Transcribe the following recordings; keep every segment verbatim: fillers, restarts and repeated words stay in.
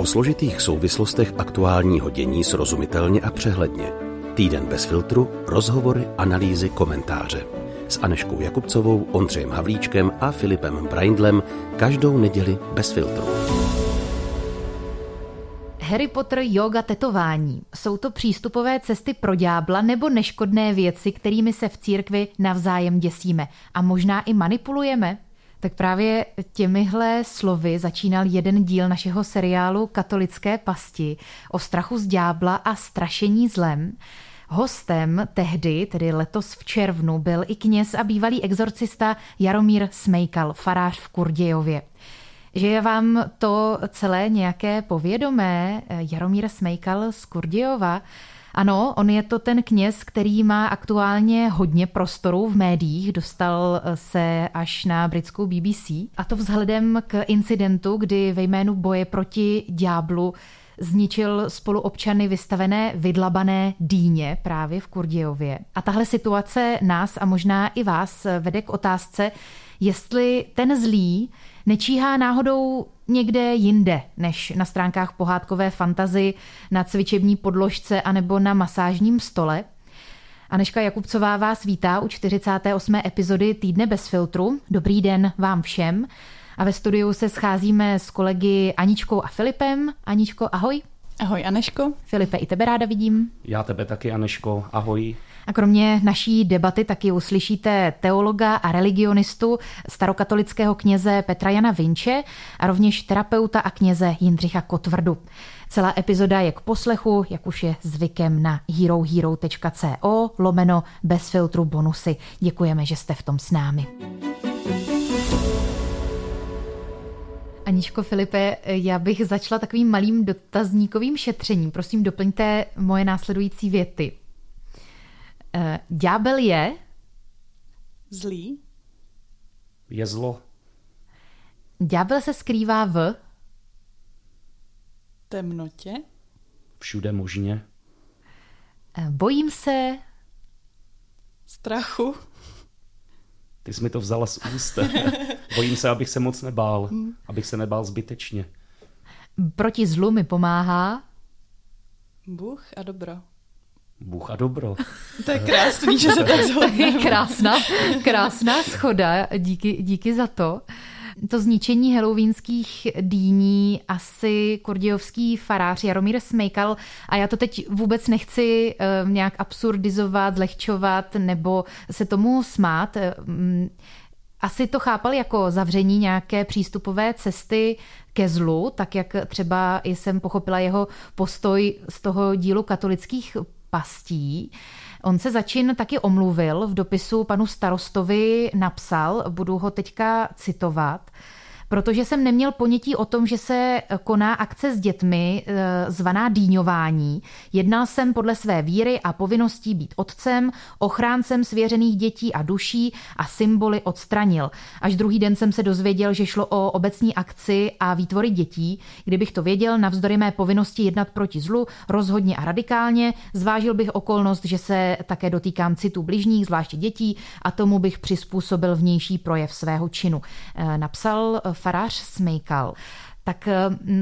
O složitých souvislostech aktuálního dění srozumitelně a přehledně. Týden bez filtru, rozhovory, analýzy, komentáře. S Anežkou Jakubcovou, Ondřejem Havlíčkem a Filipem Breindlem každou neděli bez filtru. Harry Potter, jóga, tetování. Jsou to přístupové cesty pro ďábla nebo neškodné věci, kterými se v církvi navzájem děsíme a možná i manipulujeme? Tak právě těmihle slovy začínal jeden díl našeho seriálu Katolické pasti o strachu z ďábla a strašení zlem. Hostem tehdy, tedy letos v červnu, byl i kněz a bývalý exorcista Jaromír Smejkal, farář v Kurdějově. Že je vám to celé nějaké povědomé, Jaromír Smejkal z Kurdějova. Ano, on je to ten kněz, který má aktuálně hodně prostoru v médiích, dostal se až na britskou B B C, a to vzhledem k incidentu, kdy ve jménu boje proti ďáblu zničil spoluobčany vystavené vydlabané dýně právě v Kurdějově. A tahle situace nás a možná i vás vede k otázce, jestli ten zlý nečíhá náhodou někde jinde, než na stránkách pohádkové fantazy, na cvičební podložce anebo na masážním stole. Anežka Jakubcová vás vítá u čtyřicáté osmé epizody Týdne bez filtru. Dobrý den vám všem. A ve studiu se scházíme s kolegy Aničkou a Filipem. Aničko, ahoj. Ahoj, Anežko. Filipe, i tebe ráda vidím. Já tebe taky, Anežko. Ahoj. A kromě naší debaty taky uslyšíte teologa a religionistu, starokatolického kněze Petra Jana Vinče a rovněž terapeuta a kněze Jindřicha Kotvrdu. Celá epizoda je k poslechu, jak už je zvykem, na herohero tečka co lomeno bez filtru bonusy. Děkujeme, že jste v tom s námi. Aničko, Filipe, já bych začala takovým malým dotazníkovým šetřením. Prosím, doplňte moje následující věty. Ďábel je? Zlý. Je zlo. Ďábel se skrývá v? Temnotě. Všude možně. Bojím se? Strachu. Ty jsi mi to vzala z úst. Bojím se, abych se moc nebál. Hmm. Abych se nebál zbytečně. Proti zlu mi pomáhá? Bůh a dobro. Bůh a dobro. To je krásný, že se tak zhodneme. Krásná, krásná schoda, díky, díky za to. To zničení halloweenských dýní asi kurdějovský farář Jaromír Smejkal, a já to teď vůbec nechci nějak absurdizovat, zlehčovat nebo se tomu smát. Asi to chápal jako zavření nějaké přístupové cesty ke zlu, tak jak třeba jsem pochopila jeho postoj z toho dílu Katolických pastí. On se za čin taky omluvil, v dopisu panu starostovi napsal, budu ho teďka citovat, protože jsem neměl ponětí o tom, že se koná akce s dětmi zvaná dýňování. Jednal jsem podle své víry a povinností být otcem, ochráncem svěřených dětí a duší, a symboly odstranil. Až druhý den jsem se dozvěděl, že šlo o obecní akci a výtvory dětí. Kdybych to věděl, navzdory mé povinnosti jednat proti zlu rozhodně a radikálně, zvážil bych okolnost, že se také dotýkám citů bližních, zvláště dětí, a tomu bych přizpůsobil vnější projev svého činu. Napsal farář Smejkal. Tak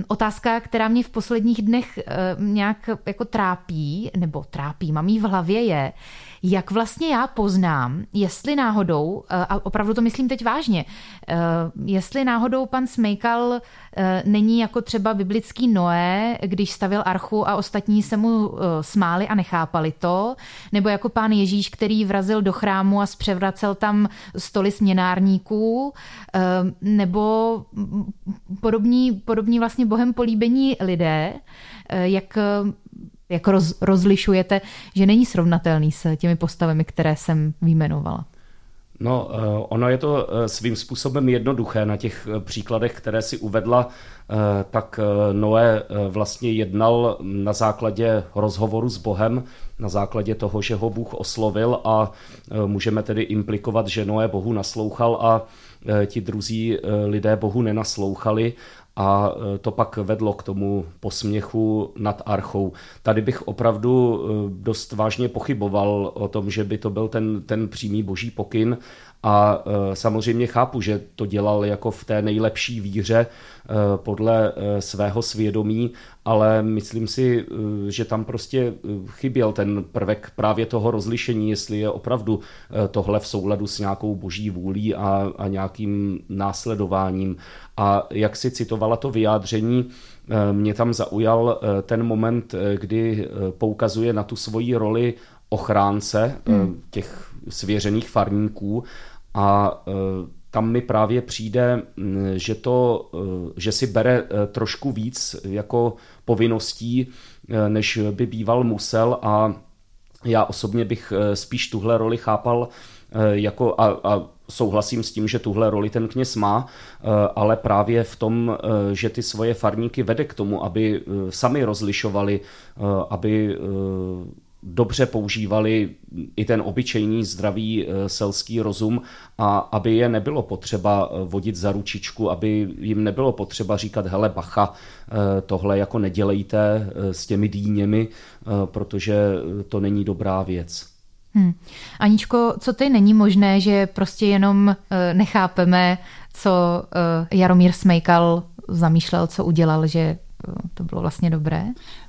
otázka, která mě v posledních dnech nějak jako trápí, nebo trápí, mám ji v hlavě, je, jak vlastně já poznám, jestli náhodou, a opravdu to myslím teď vážně, jestli náhodou pan Smejkal není jako třeba biblický Noé, když stavěl archu a ostatní se mu smáli a nechápali to, nebo jako pán Ježíš, který vrazil do chrámu a zpřevracel tam stoly směnárníků, nebo podobní, podobní vlastně bohem políbení lidé, jak... Jak roz, rozlišujete, že není srovnatelný s těmi postavami, které jsem vyjmenovala? No, ono je to svým způsobem jednoduché. Na těch příkladech, které si uvedla, tak Noé vlastně jednal na základě rozhovoru s Bohem, na základě toho, že ho Bůh oslovil, a můžeme tedy implikovat, že Noé Bohu naslouchal a ti druzí lidé Bohu nenaslouchali. a to pak vedlo k tomu posměchu nad archou. Tady bych opravdu dost vážně pochyboval o tom, že by to byl ten, ten přímý boží pokyn, a samozřejmě chápu, že to dělal jako v té nejlepší víře podle svého svědomí, ale myslím si, že tam prostě chyběl ten prvek právě toho rozlišení, jestli je opravdu tohle v souladu s nějakou boží vůlí a, a nějakým následováním. A jak si citovala to vyjádření, mě tam zaujal ten moment, kdy poukazuje na tu svoji roli ochránce hmm. těch svěřených farníků, a tam mi právě přijde, že, to, že si bere trošku víc jako povinností, než by býval musel, a já osobně bych spíš tuhle roli chápal jako, a, a souhlasím s tím, že tuhle roli ten kněz má, ale právě v tom, že ty svoje farníky vede k tomu, aby sami rozlišovali, aby dobře používali i ten obyčejný zdravý selský rozum, a aby je nebylo potřeba vodit za ručičku, aby jim nebylo potřeba říkat, hele bacha, tohle jako nedělejte s těmi dýněmi, protože to není dobrá věc. Hmm. Aničko, co ty, není možné, že prostě jenom nechápeme, co Jaromír Smejkal zamýšlel, co udělal, že to bylo vlastně dobré?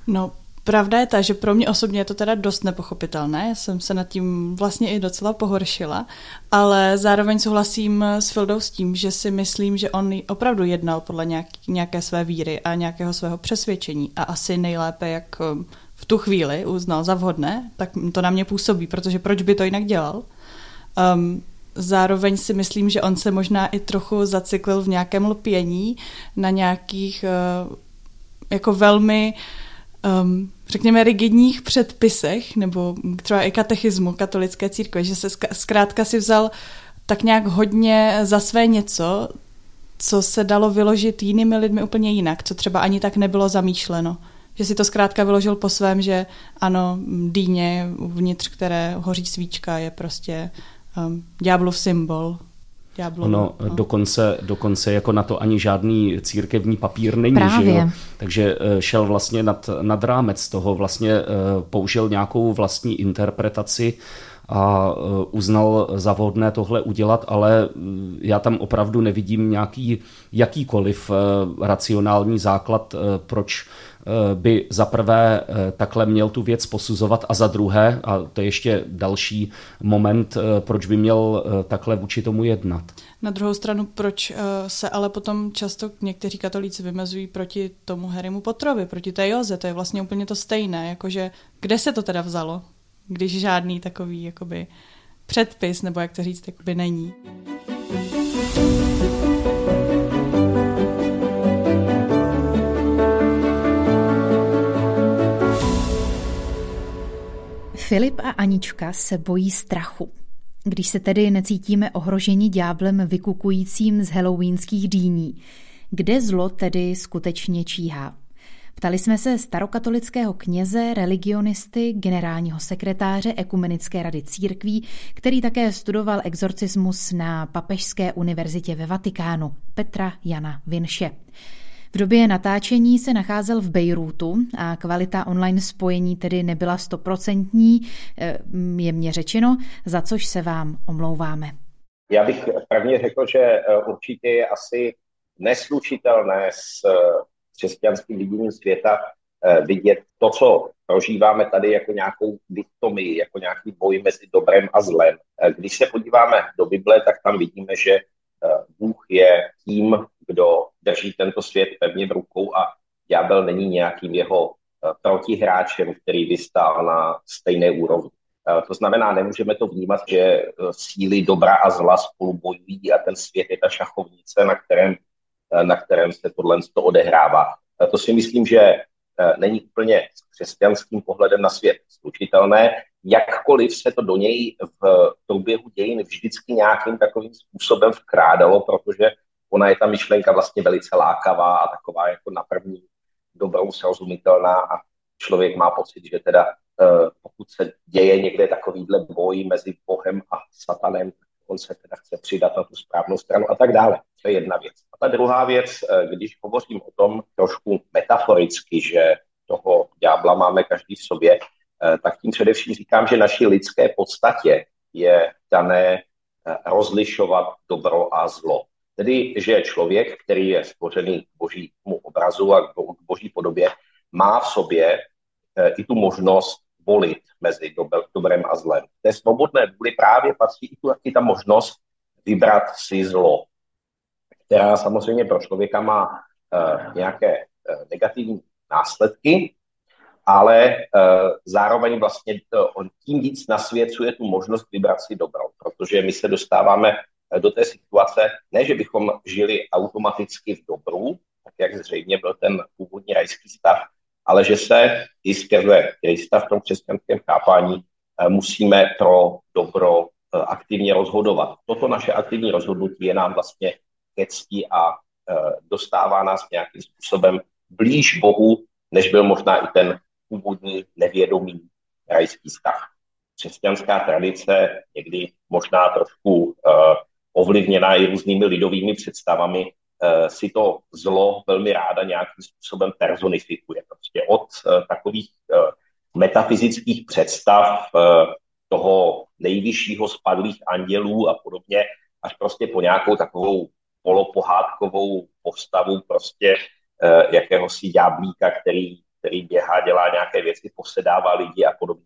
No, pravda je ta, že pro mě osobně je to teda dost nepochopitelné, já jsem se nad tím vlastně i docela pohoršila, ale zároveň souhlasím s Fildou s tím, že si myslím, že on opravdu jednal podle nějaké své víry a nějakého svého přesvědčení, a asi nejlépe, jak v tu chvíli uznal za vhodné, tak to na mě působí, protože proč by to jinak dělal? Um, Zároveň si myslím, že on se možná i trochu zacyklil v nějakém lpění na nějakých uh, jako velmi Um, řekněme rigidních předpisech, nebo třeba i katechismu katolické církve, že se zkrátka si vzal tak nějak hodně za své něco, co se dalo vyložit jinými lidmi úplně jinak, co třeba ani tak nebylo zamýšleno. Že si to zkrátka vyložil po svém, že ano, dýně, uvnitř které hoří svíčka, je prostě um, ďáblův symbol. Ďáblův, ono no. dokonce, dokonce jako na to ani žádný církevní papír není. Právě. Že jo? Takže šel vlastně nad, nad rámec toho, vlastně použil nějakou vlastní interpretaci a uznal za vhodné tohle udělat, ale já tam opravdu nevidím nějaký jakýkoliv racionální základ, proč by za prvé takhle měl tu věc posuzovat, a za druhé, a to je ještě další moment, proč by měl takhle vůči tomu jednat. Na druhou stranu, proč se ale potom často někteří katolíci vymezují proti tomu Harrymu Potterovi, proti té Józe, to je vlastně úplně to stejné, jakože kde se to teda vzalo, když žádný takový jakoby předpis, nebo jak to říct, jakoby není. Filip a Anička se bojí strachu. Když se tedy necítíme ohroženi ďáblem vykukujícím z halloweenských dýní, kde zlo tedy skutečně číhá? Ptali jsme se starokatolického kněze, religionisty, generálního sekretáře Ekumenické rady církví, který také studoval exorcismus na Papežské univerzitě ve Vatikánu, Petra Jana Vinše. V době natáčení se nacházel v Bejrútu a kvalita online spojení tedy nebyla stoprocentní, jemně řečeno, za což se vám omlouváme. Já bych prvně řekl, že určitě je asi neslučitelné s křesťanským viděním světa vidět to, co prožíváme tady, jako nějakou dichotomii, jako nějaký boj mezi dobrem a zlem. Když se podíváme do Bible, tak tam vidíme, že Bůh je tím, kdo drží tento svět pevně v rukou, a ďábel není nějakým jeho protihráčem, který by stál na stejné úrovni. To znamená, nemůžeme to vnímat, že síly dobra a zla spolu bojují a ten svět je ta šachovnice, na kterém, na kterém se tohle odehrává. To si myslím, že není úplně s křesťanským pohledem na svět slučitelné, jakkoliv se to do něj v průběhu dějin vždycky nějakým takovým způsobem vkrádalo, protože ona je ta myšlenka vlastně velice lákavá a taková jako na první dobrou srozumitelná, a člověk má pocit, že teda pokud se děje někde takovýhle boj mezi Bohem a satanem, on se teda chce přidat na tu správnou stranu a tak dále. To je jedna věc. A ta druhá věc, když hovořím o tom trošku metaforicky, že toho ďábla máme každý v sobě, tak tím především říkám, že naší lidské podstatě je dané rozlišovat dobro a zlo. Tedy, že člověk, který je stvořený k božímu obrazu a k boží podobě, má v sobě i tu možnost volit mezi dobrem a zlem. V té svobodné vůli právě patří i, tu, i ta možnost vybrat si zlo, která samozřejmě pro člověka má uh, nějaké uh, negativní následky, ale uh, zároveň vlastně on tím víc nasvědcuje tu možnost vybrat si dobro, protože my se dostáváme do té situace, ne, že bychom žili automaticky v dobru, tak jak zřejmě byl ten původní rajský stav, ale že se i skrze Krista v tom křesťanském chápání musíme pro dobro aktivně rozhodovat. Toto naše aktivní rozhodnutí je nám vlastně ke cti a dostává nás nějakým způsobem blíž Bohu, než byl možná i ten původní nevědomý rajský stav. Křesťanská tradice někdy možná trošku ovlivněná i různými lidovými představami, si to zlo velmi ráda nějakým způsobem personifikuje. Prostě od takových metafyzických představ toho nejvyššího spadlých andělů a podobně, až prostě po nějakou takovou polopohádkovou postavu prostě jakéhosi ďáblíka, který, který běhá, dělá nějaké věci, posedává lidi a podobně.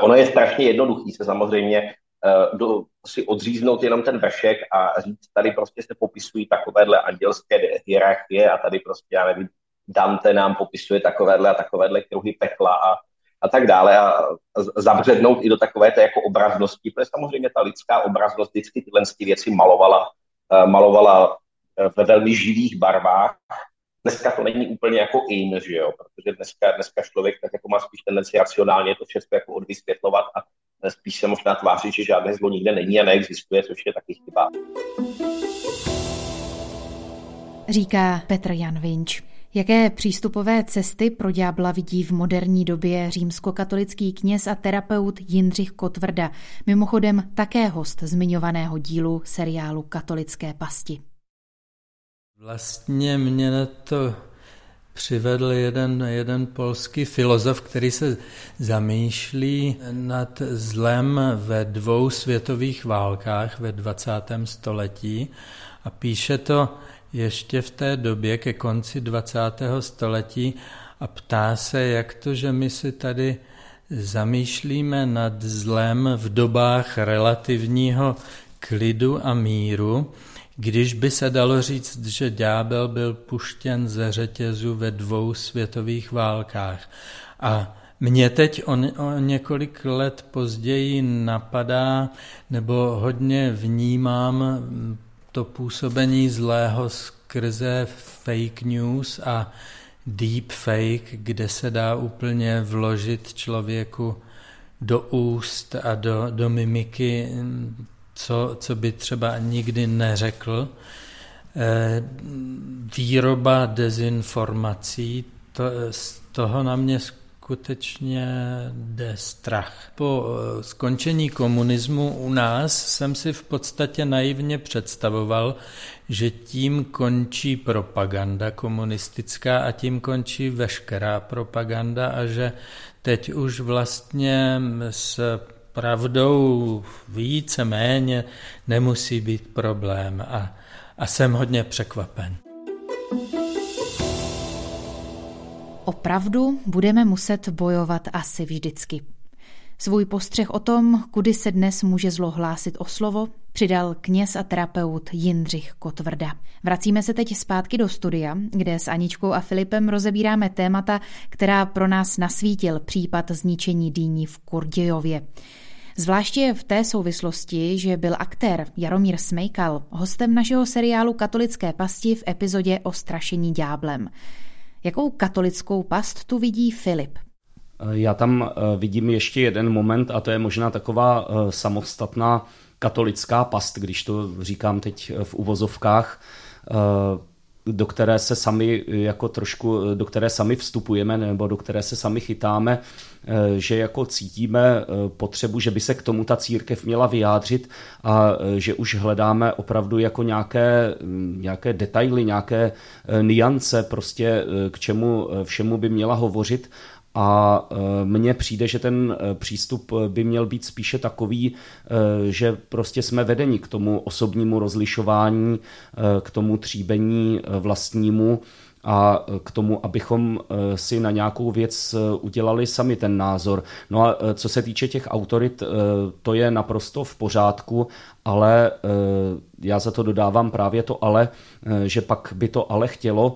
Ono je strašně jednoduchý se samozřejmě Do, si odříznout jenom ten vršek a říct, tady prostě se popisují takovéhle andělské hierarchie a tady prostě, já nevím, Dante nám popisuje takovéhle a takovéhle kruhy pekla a, a tak dále a zabřednout i do takové té jako obraznosti, protože samozřejmě ta lidská obraznost vždycky tyhle věci malovala, malovala ve velmi živých barvách. Dneska to není úplně jako in, že jo, protože dneska, dneska člověk tak jako má spíš tendenci racionálně to všechno jako odvysvětlovat a spíš se možná tváří, že žádné zlo nikde není a neexistuje, což je taky chyba. Říká Petr Jan Vinč. Jaké přístupové cesty pro ďábla vidí v moderní době římskokatolický kněz a terapeut Jindřich Kotvrda, mimochodem také host zmiňovaného dílu seriálu Katolické pasti? Vlastně mě na to přivedl jeden, jeden polský filozof, který se zamýšlí nad zlem ve dvou světových válkách ve dvacátém století a píše to ještě v té době ke konci dvacátého století a ptá se, jak to, že my si tady zamýšlíme nad zlem v dobách relativního klidu a míru, když by se dalo říct, že ďábel byl puštěn ze řetězu ve dvou světových válkách. A mě teď o, o několik let později napadá, nebo hodně vnímám to působení zlého skrze fake news a deep fake, kde se dá úplně vložit člověku do úst a do, do mimiky Co, co by třeba nikdy neřekl. Výroba dezinformací, to, z toho na mě skutečně jde strach. Po skončení komunismu u nás jsem si v podstatě naivně představoval, že tím končí propaganda komunistická a tím končí veškerá propaganda a že teď už vlastně s pravdou více méně nemusí být problém a, a jsem hodně překvapen. Opravdu budeme muset bojovat asi vždycky. Svůj postřeh o tom, kudy se dnes může zlo hlásit o slovo, přidal kněz a terapeut Jindřich Kotvrda. Vracíme se teď zpátky do studia, kde s Aničkou a Filipem rozebíráme témata, která pro nás nasvítil případ zničení dýní v Kurdějově. Zvláště v té souvislosti, že byl aktér Jaromír Smejkal hostem našeho seriálu Katolické pasti v epizodě o strašení ďáblem. Jakou katolickou past tu vidí Filip? Já tam vidím ještě jeden moment a to je možná taková samostatná katolická past, když to říkám teď v uvozovkách, do které se sami jako trošku, do které sami vstupujeme nebo do které se sami chytáme, že jako cítíme potřebu, že by se k tomu ta církev měla vyjádřit a že už hledáme opravdu jako nějaké, nějaké detaily, nějaké nuance, prostě k čemu všemu by měla hovořit. A mně přijde, že ten přístup by měl být spíše takový, že prostě jsme vedeni k tomu osobnímu rozlišování, k tomu tříbení vlastnímu a k tomu, abychom si na nějakou věc udělali sami ten názor. No a co se týče těch autorit, to je naprosto v pořádku, ale já za to dodávám právě to ale, že pak by to ale chtělo,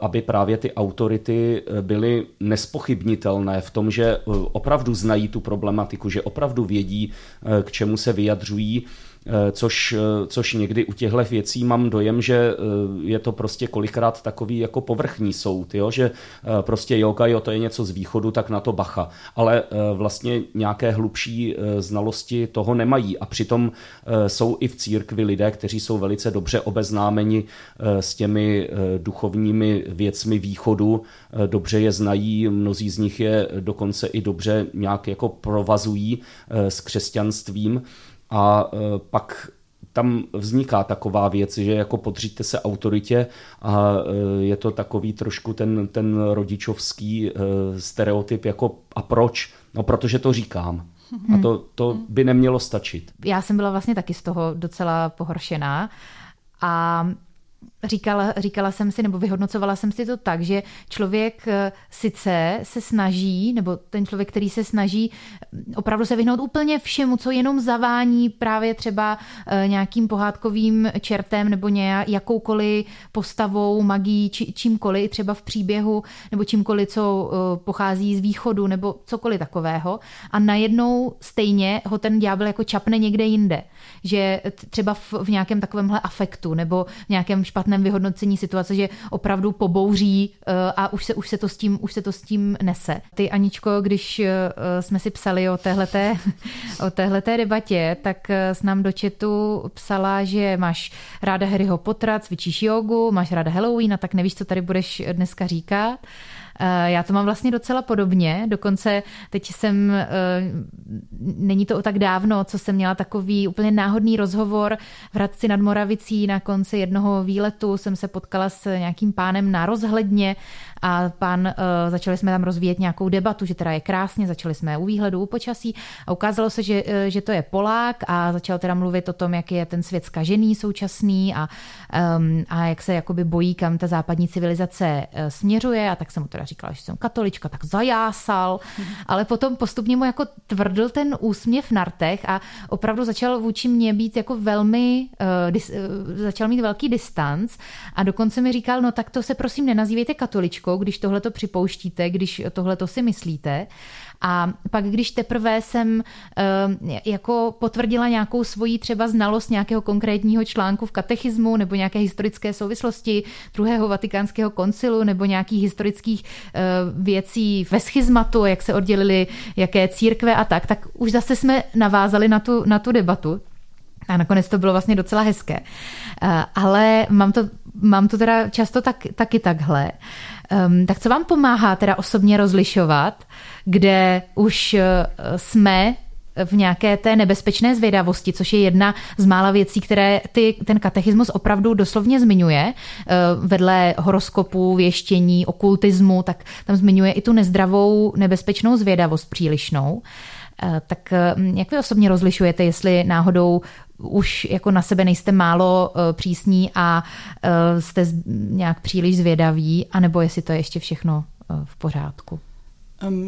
aby právě ty autority byly nespochybnitelné v tom, že opravdu znají tu problematiku, že opravdu vědí, k čemu se vyjadřují, což, což někdy u těchto věcí mám dojem, že je to prostě kolikrát takový jako povrchní soud, jo? Že prostě joka, jo, to je něco z východu, tak na to bacha. Ale vlastně nějaké hlubší znalosti toho nemají a přitom jsou i v církvi lidé, kteří jsou velice dobře obeznámeni s těmi duchovními věcmi východu, dobře je znají, mnozí z nich je dokonce i dobře nějak jako provazují s křesťanstvím. A pak tam vzniká taková věc, že jako podříďte se autoritě a je to takový trošku ten, ten rodičovský stereotyp, jako a proč? No, protože to říkám. A to, to by nemělo stačit. Já jsem byla vlastně taky z toho docela pohoršená a říkala, říkala jsem si, nebo vyhodnocovala jsem si to tak, že člověk sice se snaží, nebo ten člověk, který se snaží opravdu se vyhnout úplně všemu, co jenom zavání právě třeba nějakým pohádkovým čertem nebo jakoukoliv postavou, magií, či, čímkoliv třeba v příběhu, nebo čímkoliv, co pochází z východu, nebo cokoliv takového. A najednou stejně ho ten ďábel jako čapne někde jinde. Že třeba v, v nějakém takovémhle afektu, nebo v nějakém špatném vyhodnocení situace, že opravdu pobouří a už se, už se, to, s tím, už se to s tím nese. Ty, Aničko, když jsme si psali o téhleté, o téhleté debatě, tak jsi nám do chatu psala, že máš ráda Harryho Pottera, cvičíš jogu, máš ráda Halloween a tak nevíš, co tady budeš dneska říkat. Já to mám vlastně docela podobně, dokonce teď jsem, není to tak dávno, co jsem měla takový úplně náhodný rozhovor v Hradci nad Moravicí, na konci jednoho výletu jsem se potkala s nějakým pánem na rozhledně a pán, začali jsme tam rozvíjet nějakou debatu, že teda je krásně, začali jsme u výhledu, u počasí a ukázalo se, že, že to je Polák a začal teda mluvit o tom, jak je ten svět zkažený současný a, a jak se jakoby bojí, kam ta západní civilizace směřuje a tak jsem mu teda říkala, že jsem katolička, tak zajásal, ale potom postupně mu jako tvrdl ten úsměv na rtech a opravdu začal vůči mně být jako velmi, uh, dis, uh, začal mít velký distanc a dokonce mi říkal, no tak to se prosím nenazývejte katoličkou, když tohle to připouštíte, když tohle to si myslíte. A pak, když teprve jsem uh, jako potvrdila nějakou svoji třeba znalost nějakého konkrétního článku v katechismu nebo nějaké historické souvislosti druhého vatikánského koncilu nebo nějakých historických uh, věcí ve schizmatu, jak se oddělily jaké církve a tak, tak už zase jsme navázali na tu, na tu debatu. A nakonec to bylo vlastně docela hezké. Uh, ale mám to, mám to teda často tak, taky takhle. Um, tak co vám pomáhá teda osobně rozlišovat, kde už jsme v nějaké té nebezpečné zvědavosti, což je jedna z mála věcí, které ty, ten katechismus opravdu doslovně zmiňuje. Vedle horoskopu, věštění, okultismu, tak tam zmiňuje i tu nezdravou, nebezpečnou zvědavost přílišnou. Tak jak vy osobně rozlišujete, jestli náhodou už jako na sebe nejste málo přísní a jste nějak příliš zvědaví, anebo jestli to je ještě všechno v pořádku?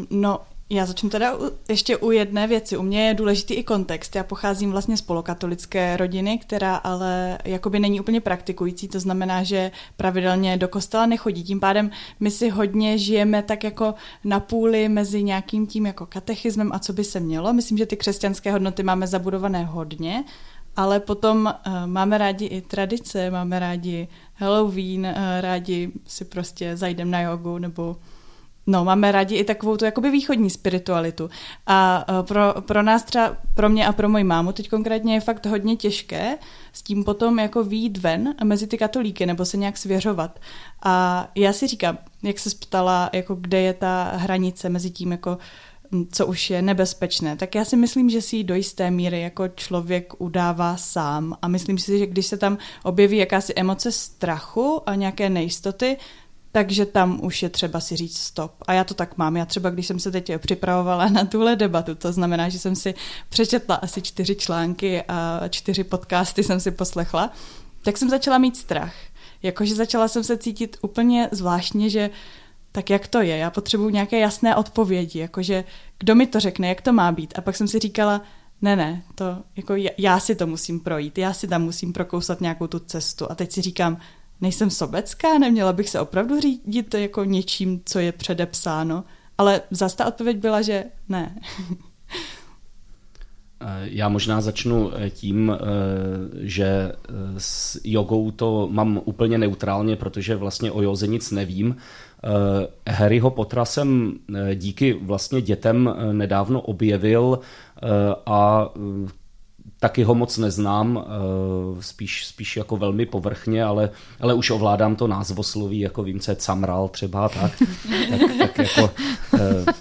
No, já začnu teda ještě u jedné věci. U mě je důležitý i kontext. Já pocházím vlastně z polokatolické rodiny, která ale jakoby není úplně praktikující, to znamená, že pravidelně do kostela nechodí. Tím pádem my si hodně žijeme tak jako na půli mezi nějakým tím jako katechismem a co by se mělo. Myslím, že ty křesťanské hodnoty máme zabudované hodně, ale potom máme rádi i tradice, máme rádi Halloween, rádi si prostě zajdeme na jogu nebo No, máme rádi i takovou tu jakoby východní spiritualitu. A pro, pro nás třeba, pro mě a pro moji mámu teď konkrétně je fakt hodně těžké s tím potom jako vyjít ven mezi ty katolíky nebo se nějak svěřovat. A já si říkám, jak se ptala, jako kde je ta hranice mezi tím, jako co už je nebezpečné, tak já si myslím, že si ji do jisté míry jako člověk udává sám. A myslím si, že když se tam objeví jakási emoce strachu a nějaké nejistoty, takže tam už je třeba si říct stop. A já to tak mám. Já třeba, když jsem se teď připravovala na tuhle debatu, to znamená, že jsem si přečetla asi čtyři články a čtyři podcasty jsem si poslechla, tak jsem začala mít strach. Jakože začala jsem se cítit úplně zvláštně, že tak jak to je? Já potřebuju nějaké jasné odpovědi, jakože kdo mi to řekne, jak to má být? A pak jsem si říkala, ne, ne, to, jako já si to musím projít, já si tam musím prokousat nějakou tu cestu. A teď si říkám, nejsem sobecká, neměla bych se opravdu řídit jako něčím, co je předepsáno, ale zase ta odpověď byla, že ne. Já možná začnu tím, že s jogou to mám úplně neutrálně, protože vlastně o józe nic nevím. Harryho Pottera jsem díky vlastně dětem nedávno objevil a taky ho moc neznám, spíš, spíš jako velmi povrchně, ale, ale už ovládám to názvosloví, jako vím, co je Camral třeba, tak, tak, tak jako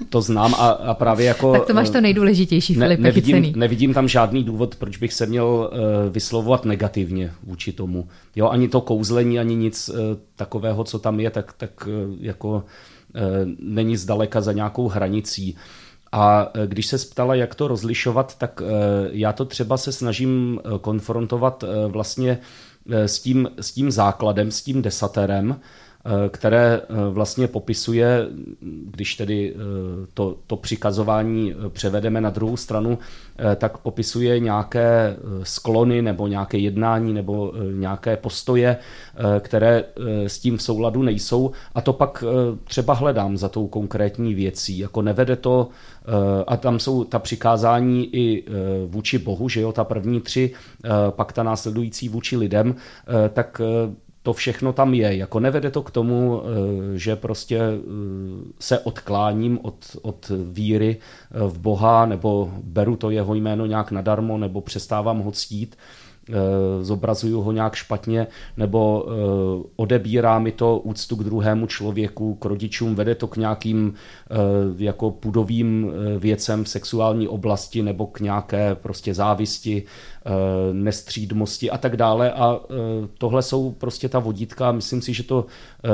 to znám a, a právě jako... Tak to máš to nejdůležitější, Filipe, ne, nevidím, nevidím tam žádný důvod, proč bych se měl vyslovovat negativně vůči tomu. Jo, ani to kouzlení, ani nic takového, co tam je, tak, tak jako není zdaleka za nějakou hranicí. A když se ptala, jak to rozlišovat, tak já to třeba se snažím konfrontovat vlastně s tím, s tím základem, s tím desaterem, které vlastně popisuje, když tedy to, to přikazování převedeme na druhou stranu, tak popisuje nějaké sklony nebo nějaké jednání nebo nějaké postoje, které s tím v souladu nejsou. A to pak třeba hledám za tou konkrétní věcí. Jako nevede to, a tam jsou ta přikázání i vůči Bohu, že jo, ta první tři, pak ta následující vůči lidem, tak to všechno tam je, jako nevede to k tomu, že prostě se odkláním od, od víry v Boha, nebo beru to jeho jméno nějak nadarmo, nebo přestávám ho ctít, zobrazuju ho nějak špatně, nebo odebírá mi to úctu k druhému člověku, k rodičům, vede to k nějakým jako pudovým věcem v sexuální oblasti, nebo k nějaké prostě závisti, nestřídmosti a tak dále. A tohle jsou prostě ta vodítka. Myslím si, že to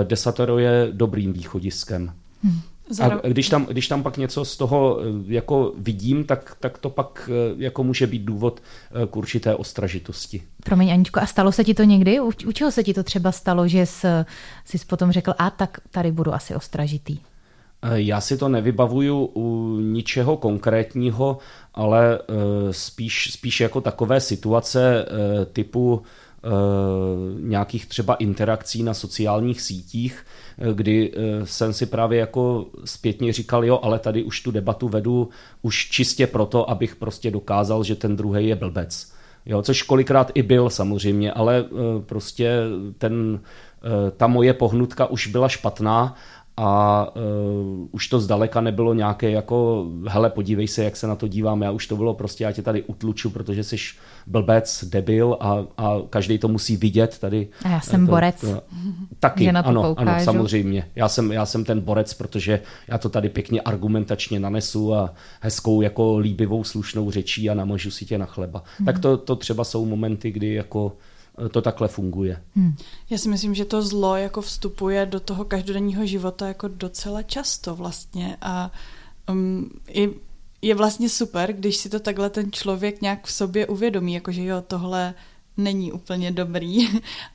desatero je dobrým východiskem. Hmm. A když tam, když tam pak něco z toho jako vidím, tak, tak to pak jako může být důvod k určité ostražitosti. Promiň, Aničko, a stalo se ti to někdy? U, u čeho se ti to třeba stalo, že jsi, jsi potom řekl, a tak tady budu asi ostražitý? Já si to nevybavuju u ničeho konkrétního, ale spíš, spíš jako takové situace typu nějakých třeba interakcí na sociálních sítích, kdy jsem si právě jako zpětně říkal, jo, ale tady už tu debatu vedu už čistě proto, abych prostě dokázal, že ten druhej je blbec. Jo, což kolikrát i byl samozřejmě, ale prostě ten, ta moje pohnutka už byla špatná a uh, už to zdaleka nebylo nějaké jako, hele, podívej se, jak se na to dívám, já už to bylo prostě, já tě tady utluču, protože jsi blbec, debil a, a každý to musí vidět tady. A já jsem to, borec. To, taky, že na to ano, poukážu. Ano, samozřejmě. Já jsem, já jsem ten borec, protože já to tady pěkně argumentačně nanesu a hezkou jako líbivou slušnou řečí a namožu si tě na chleba. Hmm. Tak to, to třeba jsou momenty, kdy jako to takhle funguje. Hmm. Já si myslím, že to zlo jako vstupuje do toho každodenního života jako docela často vlastně a um, je, je vlastně super, když si to takhle ten člověk nějak v sobě uvědomí, jakože jo, tohle není úplně dobrý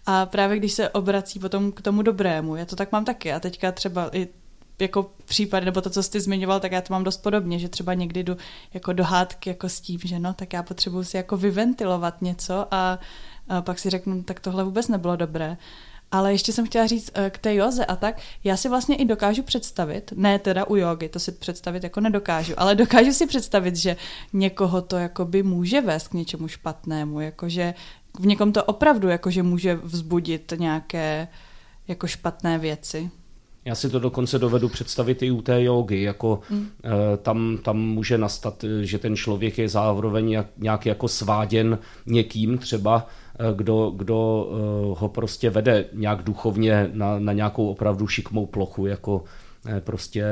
a právě když se obrací potom k tomu dobrému, já to tak mám taky a teďka třeba i jako případ, nebo to, co jsi zmiňoval, tak já to mám dost podobně, že třeba někdy jdu jako do hádky jako s tím, že no, tak já potřebuji si jako vyventilovat něco a A pak si řeknu, tak tohle vůbec nebylo dobré. Ale ještě jsem chtěla říct k té józe a tak, já si vlastně i dokážu představit, ne teda u jógy, to si představit jako nedokážu, ale dokážu si představit, že někoho to jakoby může vést k něčemu špatnému, jakože v někom to opravdu jakože může vzbudit nějaké jako špatné věci. Já si to dokonce dovedu představit i u té jógy, jako mm. tam, tam může nastat, že ten člověk je zároveň nějak jako sváděn někým třeba, kdo, kdo ho prostě vede nějak duchovně na, na nějakou opravdu šikmou plochu, jako prostě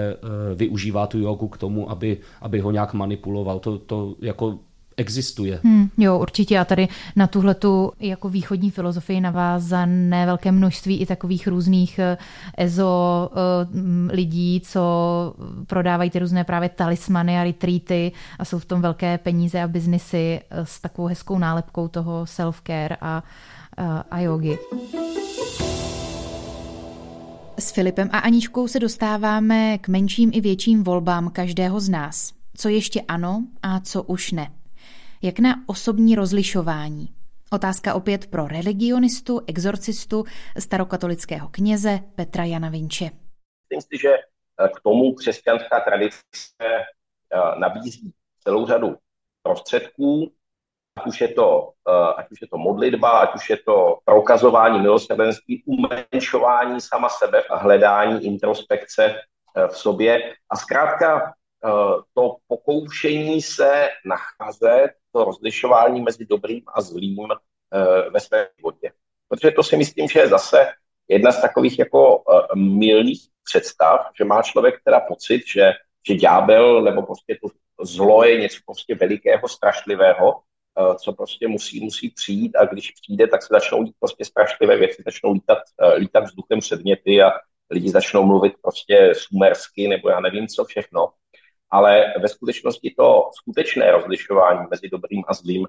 využívá tu jógu k tomu, aby, aby ho nějak manipuloval. To, to jako existuje. Hmm, jo, určitě. A tady na tuhletu jako východní filozofii navázané velké množství i takových různých ezo lidí, co prodávají ty různé právě talismany a retreaty a jsou v tom velké peníze a biznisy s takovou hezkou nálepkou toho self-care a, a, a jogy. S Filipem a Aničkou se dostáváme k menším i větším volbám každého z nás. Co ještě ano a co už ne. Jak na osobní rozlišování? Otázka opět pro religionistu, exorcistu, starokatolického kněze Petra Jana Vinče. Myslím si, že k tomu křesťanská tradice nabízí celou řadu prostředků, ať už je to, ať už je to modlitba, ať už je to prokazování milosrdenství, umenšování sama sebe a hledání introspekce v sobě. A zkrátka to pokoušení se nacházet, to rozlišování mezi dobrým a zlým ve svém životě. Protože to si myslím, že je zase jedna z takových jako mylných představ, že má člověk teda pocit, že, že ďábel nebo prostě to zlo je něco prostě velikého, strašlivého, co prostě musí, musí přijít, a když přijde, tak se začnou dít prostě strašlivé věci, začnou lítat, lítat vzduchem předměty a lidi začnou mluvit prostě sumersky nebo já nevím co všechno. Ale ve skutečnosti to skutečné rozlišování mezi dobrým a zlým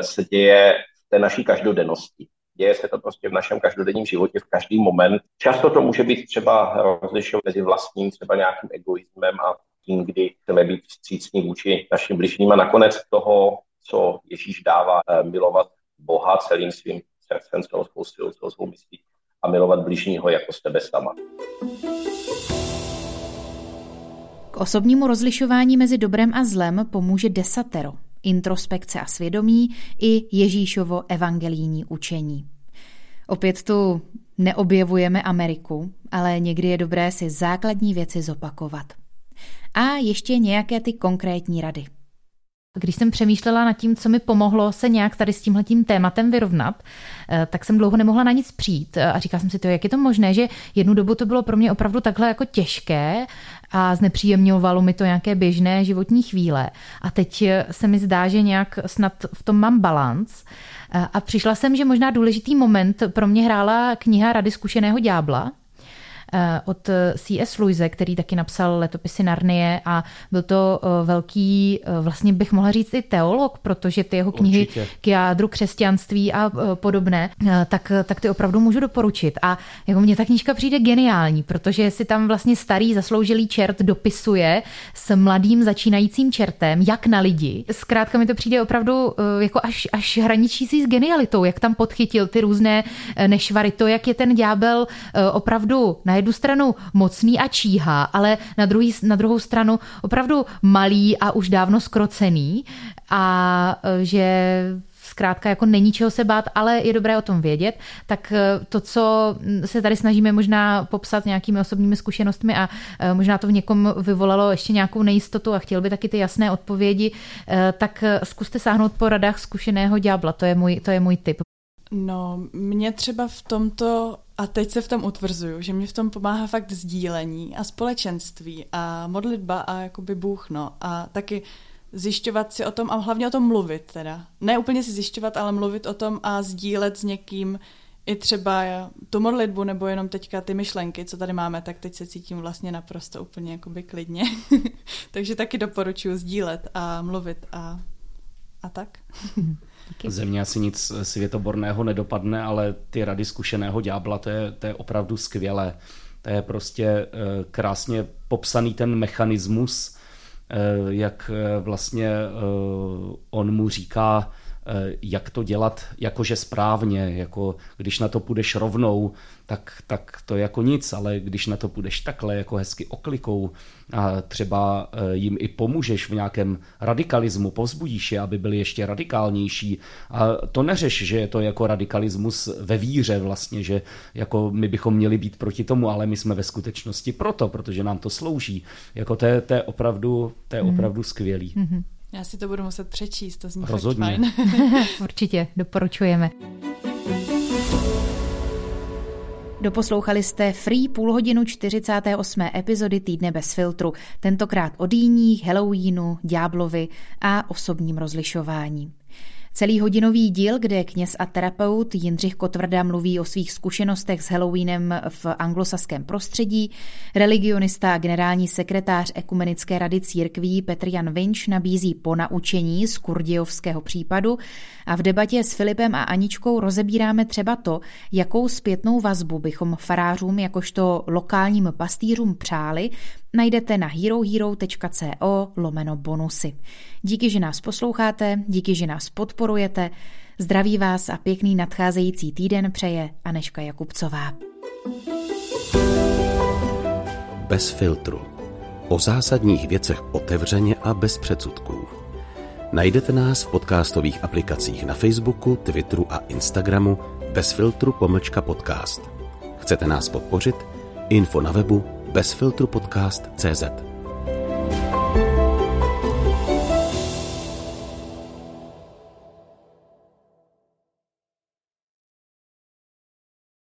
se děje v té naší každodennosti. Děje se to prostě v našem každodenním životě, v každý moment. Často to může být třeba rozlišování mezi vlastním třeba nějakým egoismem a tím, kdy chceme být vstřícní vůči našim bližním, a nakonec toho, co Ježíš dává, milovat Boha celým svým srdcem, celou svou silou, celou svou myslí a milovat bližního jako sebe sama. K osobnímu rozlišování mezi dobrem a zlem pomůže desatero, introspekce a svědomí i Ježíšovo evangelijní učení. Opět tu neobjevujeme Ameriku, ale někdy je dobré si základní věci zopakovat. A ještě nějaké ty konkrétní rady. Když jsem přemýšlela nad tím, co mi pomohlo se nějak tady s tímhletím tématem vyrovnat, tak jsem dlouho nemohla na nic přijít a říkala jsem si to, jak je to možné, že jednu dobu to bylo pro mě opravdu takhle jako těžké a znepříjemňovalo mi to nějaké běžné životní chvíle. A teď se mi zdá, že nějak snad v tom mám balanc. A přišla jsem, že možná důležitý moment pro mě hrála kniha Rady zkušeného ďábla od C S Lewise, který taky napsal Letopisy Narnie, a byl to velký, vlastně bych mohla říct i teolog, protože ty jeho knihy Určitě. K jádru křesťanství a podobné, tak, tak ty opravdu můžu doporučit. A jako mně ta knížka přijde geniální, protože si tam vlastně starý zasloužilý čert dopisuje s mladým začínajícím čertem, jak na lidi. Zkrátka mi to přijde opravdu jako až, až hraničící s genialitou, jak tam podchytil ty různé nešvary, to, jak je ten ďábel opravdu na jednu stranu mocný a číhá, ale na, druhý, na druhou stranu opravdu malý a už dávno zkrocený, a že zkrátka jako není čeho se bát, ale je dobré o tom vědět. Tak to, co se tady snažíme možná popsat nějakými osobními zkušenostmi, a možná to v někom vyvolalo ještě nějakou nejistotu a chtěl by taky ty jasné odpovědi, tak zkuste sáhnout po radách zkušeného ďábla, to je můj, to je můj tip. No, mě třeba v tomto, a teď se v tom utvrzuju, že mě v tom pomáhá fakt sdílení a společenství a modlitba a jakoby Bůh, no. A taky zjišťovat si o tom a hlavně o tom mluvit teda. Ne úplně si zjišťovat, ale mluvit o tom a sdílet s někým i třeba tu modlitbu nebo jenom teďka ty myšlenky, co tady máme, tak teď se cítím vlastně naprosto úplně jakoby klidně. Takže taky doporučuji sdílet a mluvit a, a tak. Ze mě asi nic světoborného nedopadne, ale ty rady zkušeného ďábla, to je, to je opravdu skvělé. To je prostě krásně popsaný ten mechanismus, jak vlastně on mu říká jak to dělat jakože správně, jako když na to půjdeš rovnou, tak, tak to je jako nic, ale když na to půjdeš takhle, jako hezky oklikou a třeba jim i pomůžeš v nějakém radikalismu, povzbudíš je, aby byli ještě radikálnější. A to neřeš, že je to jako radikalismus ve víře vlastně, že jako my bychom měli být proti tomu, ale my jsme ve skutečnosti proto, protože nám to slouží. Jako to je, to je opravdu, to je opravdu skvělý. Mm-hmm. Já si to budu muset přečíst, to zní rozhodně fajn. Určitě, doporučujeme. Doposlouchali jste Free půlhodinu čtyřicáté osmé epizody Týdne bez filtru, tentokrát o dýních, Halloweenu, ďáblovi a osobním rozlišování. Celý hodinový díl, kde kněz a terapeut Jindřich Kotvrda mluví o svých zkušenostech s Halloweenem v anglosaském prostředí, religionista a generální sekretář Ekumenické rady církví Petr Jan Vinč nabízí ponaučení z kurdějovského případu a v debatě s Filipem a Aničkou rozebíráme třeba to, jakou zpětnou vazbu bychom farářům jakožto lokálním pastýřům přáli, najdete na herohero.co lomeno bonusy. Díky, že nás posloucháte, díky, že nás podporujete. Zdraví vás a pěkný nadcházející týden přeje Anežka Jakubcová. Bez filtru. O zásadních věcech otevřeně a bez předsudků. Najdete nás v podcastových aplikacích na Facebooku, Twitteru a Instagramu bez filtru pomlčka podcast. Chcete nás podpořit? Info na webu bezfiltrupodcast tečka cé zet